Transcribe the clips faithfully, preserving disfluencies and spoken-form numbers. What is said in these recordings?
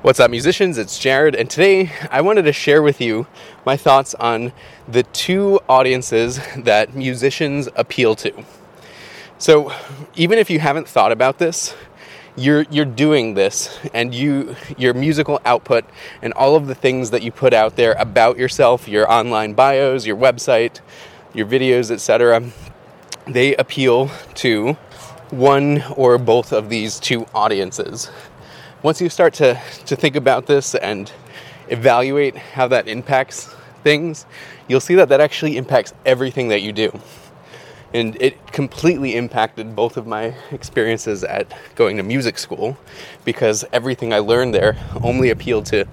What's up, musicians? It's Jared, and today I wanted to share with you my thoughts on the two audiences that musicians appeal to. So, even if you haven't thought about this, you're you're doing this, and you your musical output and all of the things that you put out there about yourself, your online bios, your website, your videos, et cetera, they appeal to one or both of these two audiences. Once you start to, to think about this and evaluate how that impacts things, you'll see that that actually impacts everything that you do. And it completely impacted both of my experiences at going to music school, because everything I learned there only appealed to,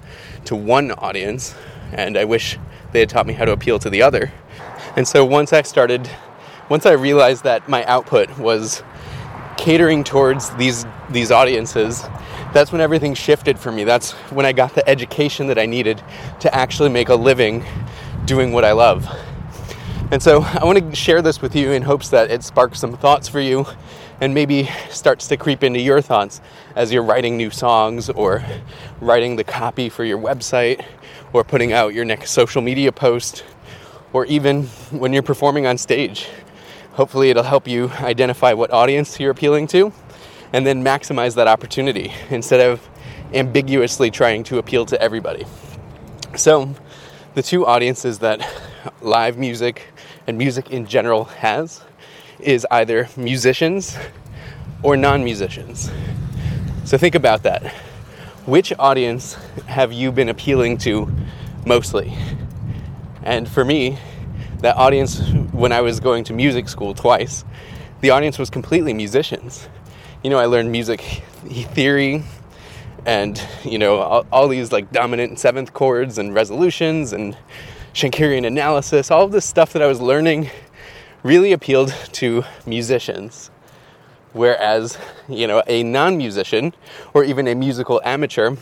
to one audience, and I wish they had taught me how to appeal to the other. And so once I started, once I realized that my output was catering towards these these audiences, that's when everything shifted for me. That's when I got the education that I needed to actually make a living doing what I love. And so I want to share this with you in hopes that it sparks some thoughts for you, and maybe starts to creep into your thoughts as you're writing new songs, or writing the copy for your website, or putting out your next social media post, or even when you're performing on stage. Hopefully it'll help you identify what audience you're appealing to, and then maximize that opportunity instead of ambiguously trying to appeal to everybody. So the two audiences that live music and music in general has is either musicians or non-musicians. So think about that. Which audience have you been appealing to mostly? And for me, that audience, when I was going to music school twice, the audience was completely musicians. You know, I learned music theory and, you know, all, all these like dominant seventh chords and resolutions and Schenkerian analysis. All of this stuff that I was learning really appealed to musicians. Whereas, you know, a non-musician or even a musical amateur,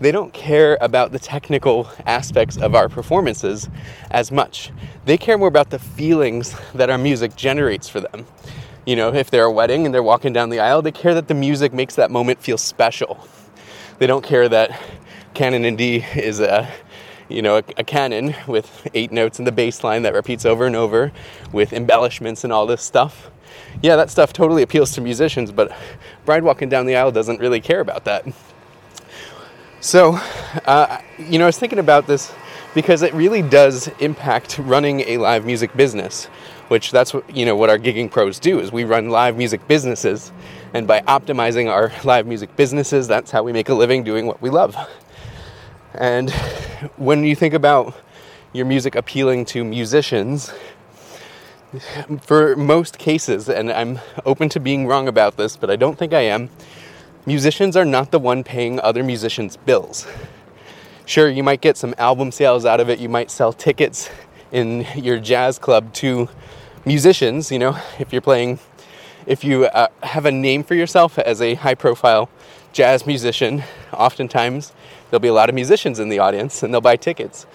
they don't care about the technical aspects of our performances as much. They care more about the feelings that our music generates for them. You know, if they're a wedding and they're walking down the aisle, they care that the music makes that moment feel special. They don't care that Canon in D is a, you know, a, a canon with eight notes in the bass line that repeats over and over with embellishments and all this stuff. Yeah, that stuff totally appeals to musicians, but bride walking down the aisle doesn't really care about that. So, uh, you know, I was thinking about this because it really does impact running a live music business, which that's what, you know, what our gigging pros do is we run live music businesses, and by optimizing our live music businesses, that's how we make a living doing what we love. And when you think about your music appealing to musicians, for most cases, and I'm open to being wrong about this, but I don't think I am, musicians are not the one paying other musicians' bills. Sure, you might get some album sales out of it. You might sell tickets in your jazz club to musicians. You know, if you're playing, if you uh, have a name for yourself as a high-profile jazz musician, oftentimes there'll be a lot of musicians in the audience, and they'll buy tickets.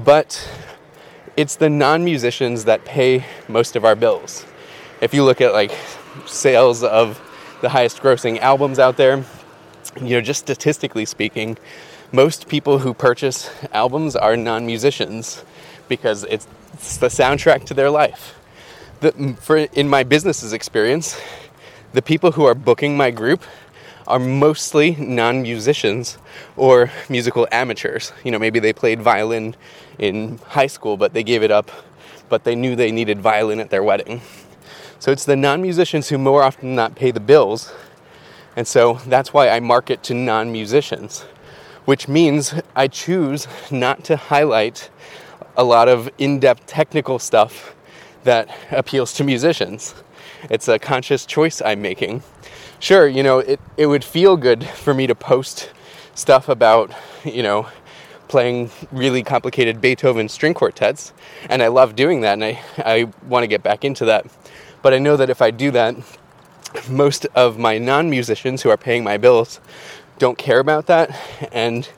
But it's the non-musicians that pay most of our bills. If you look at like sales of the highest grossing albums out there, you know, just statistically speaking, most people who purchase albums are non-musicians because it's, it's the soundtrack to their life. The, for, in my business's experience, the people who are booking my group are mostly non-musicians or musical amateurs. You know, maybe they played violin in high school, but they gave it up, but they knew they needed violin at their wedding. So it's the non-musicians who more often than not pay the bills. And so that's why I market to non-musicians, which means I choose not to highlight a lot of in-depth technical stuff that appeals to musicians. It's a conscious choice I'm making. Sure, you know, it, it would feel good for me to post stuff about, you know, playing really complicated Beethoven string quartets, and I love doing that, and I, I want to get back into that. But I know that if I do that, most of my non-musicians who are paying my bills don't care about that, and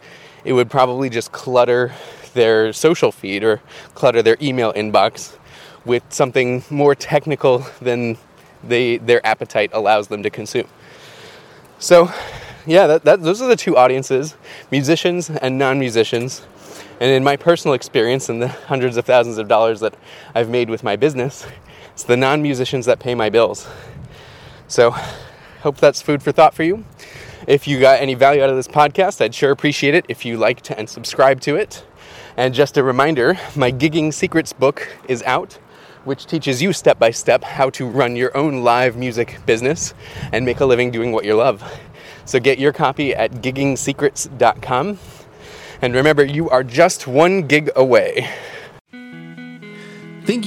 it would probably just clutter their social feed or clutter their email inbox with something more technical than they their appetite allows them to consume. So yeah, that, that, those are the two audiences, musicians and non-musicians. And in my personal experience and the hundreds of thousands of dollars that I've made with my business, it's the non-musicians that pay my bills. So hope that's food for thought for you. If you got any value out of this podcast, I'd sure appreciate it if you liked and subscribed to it. And just a reminder, my Gigging Secrets book is out, which teaches you step-by-step how to run your own live music business and make a living doing what you love. So get your copy at gigging secrets dot com. And remember, you are just one gig away. Thank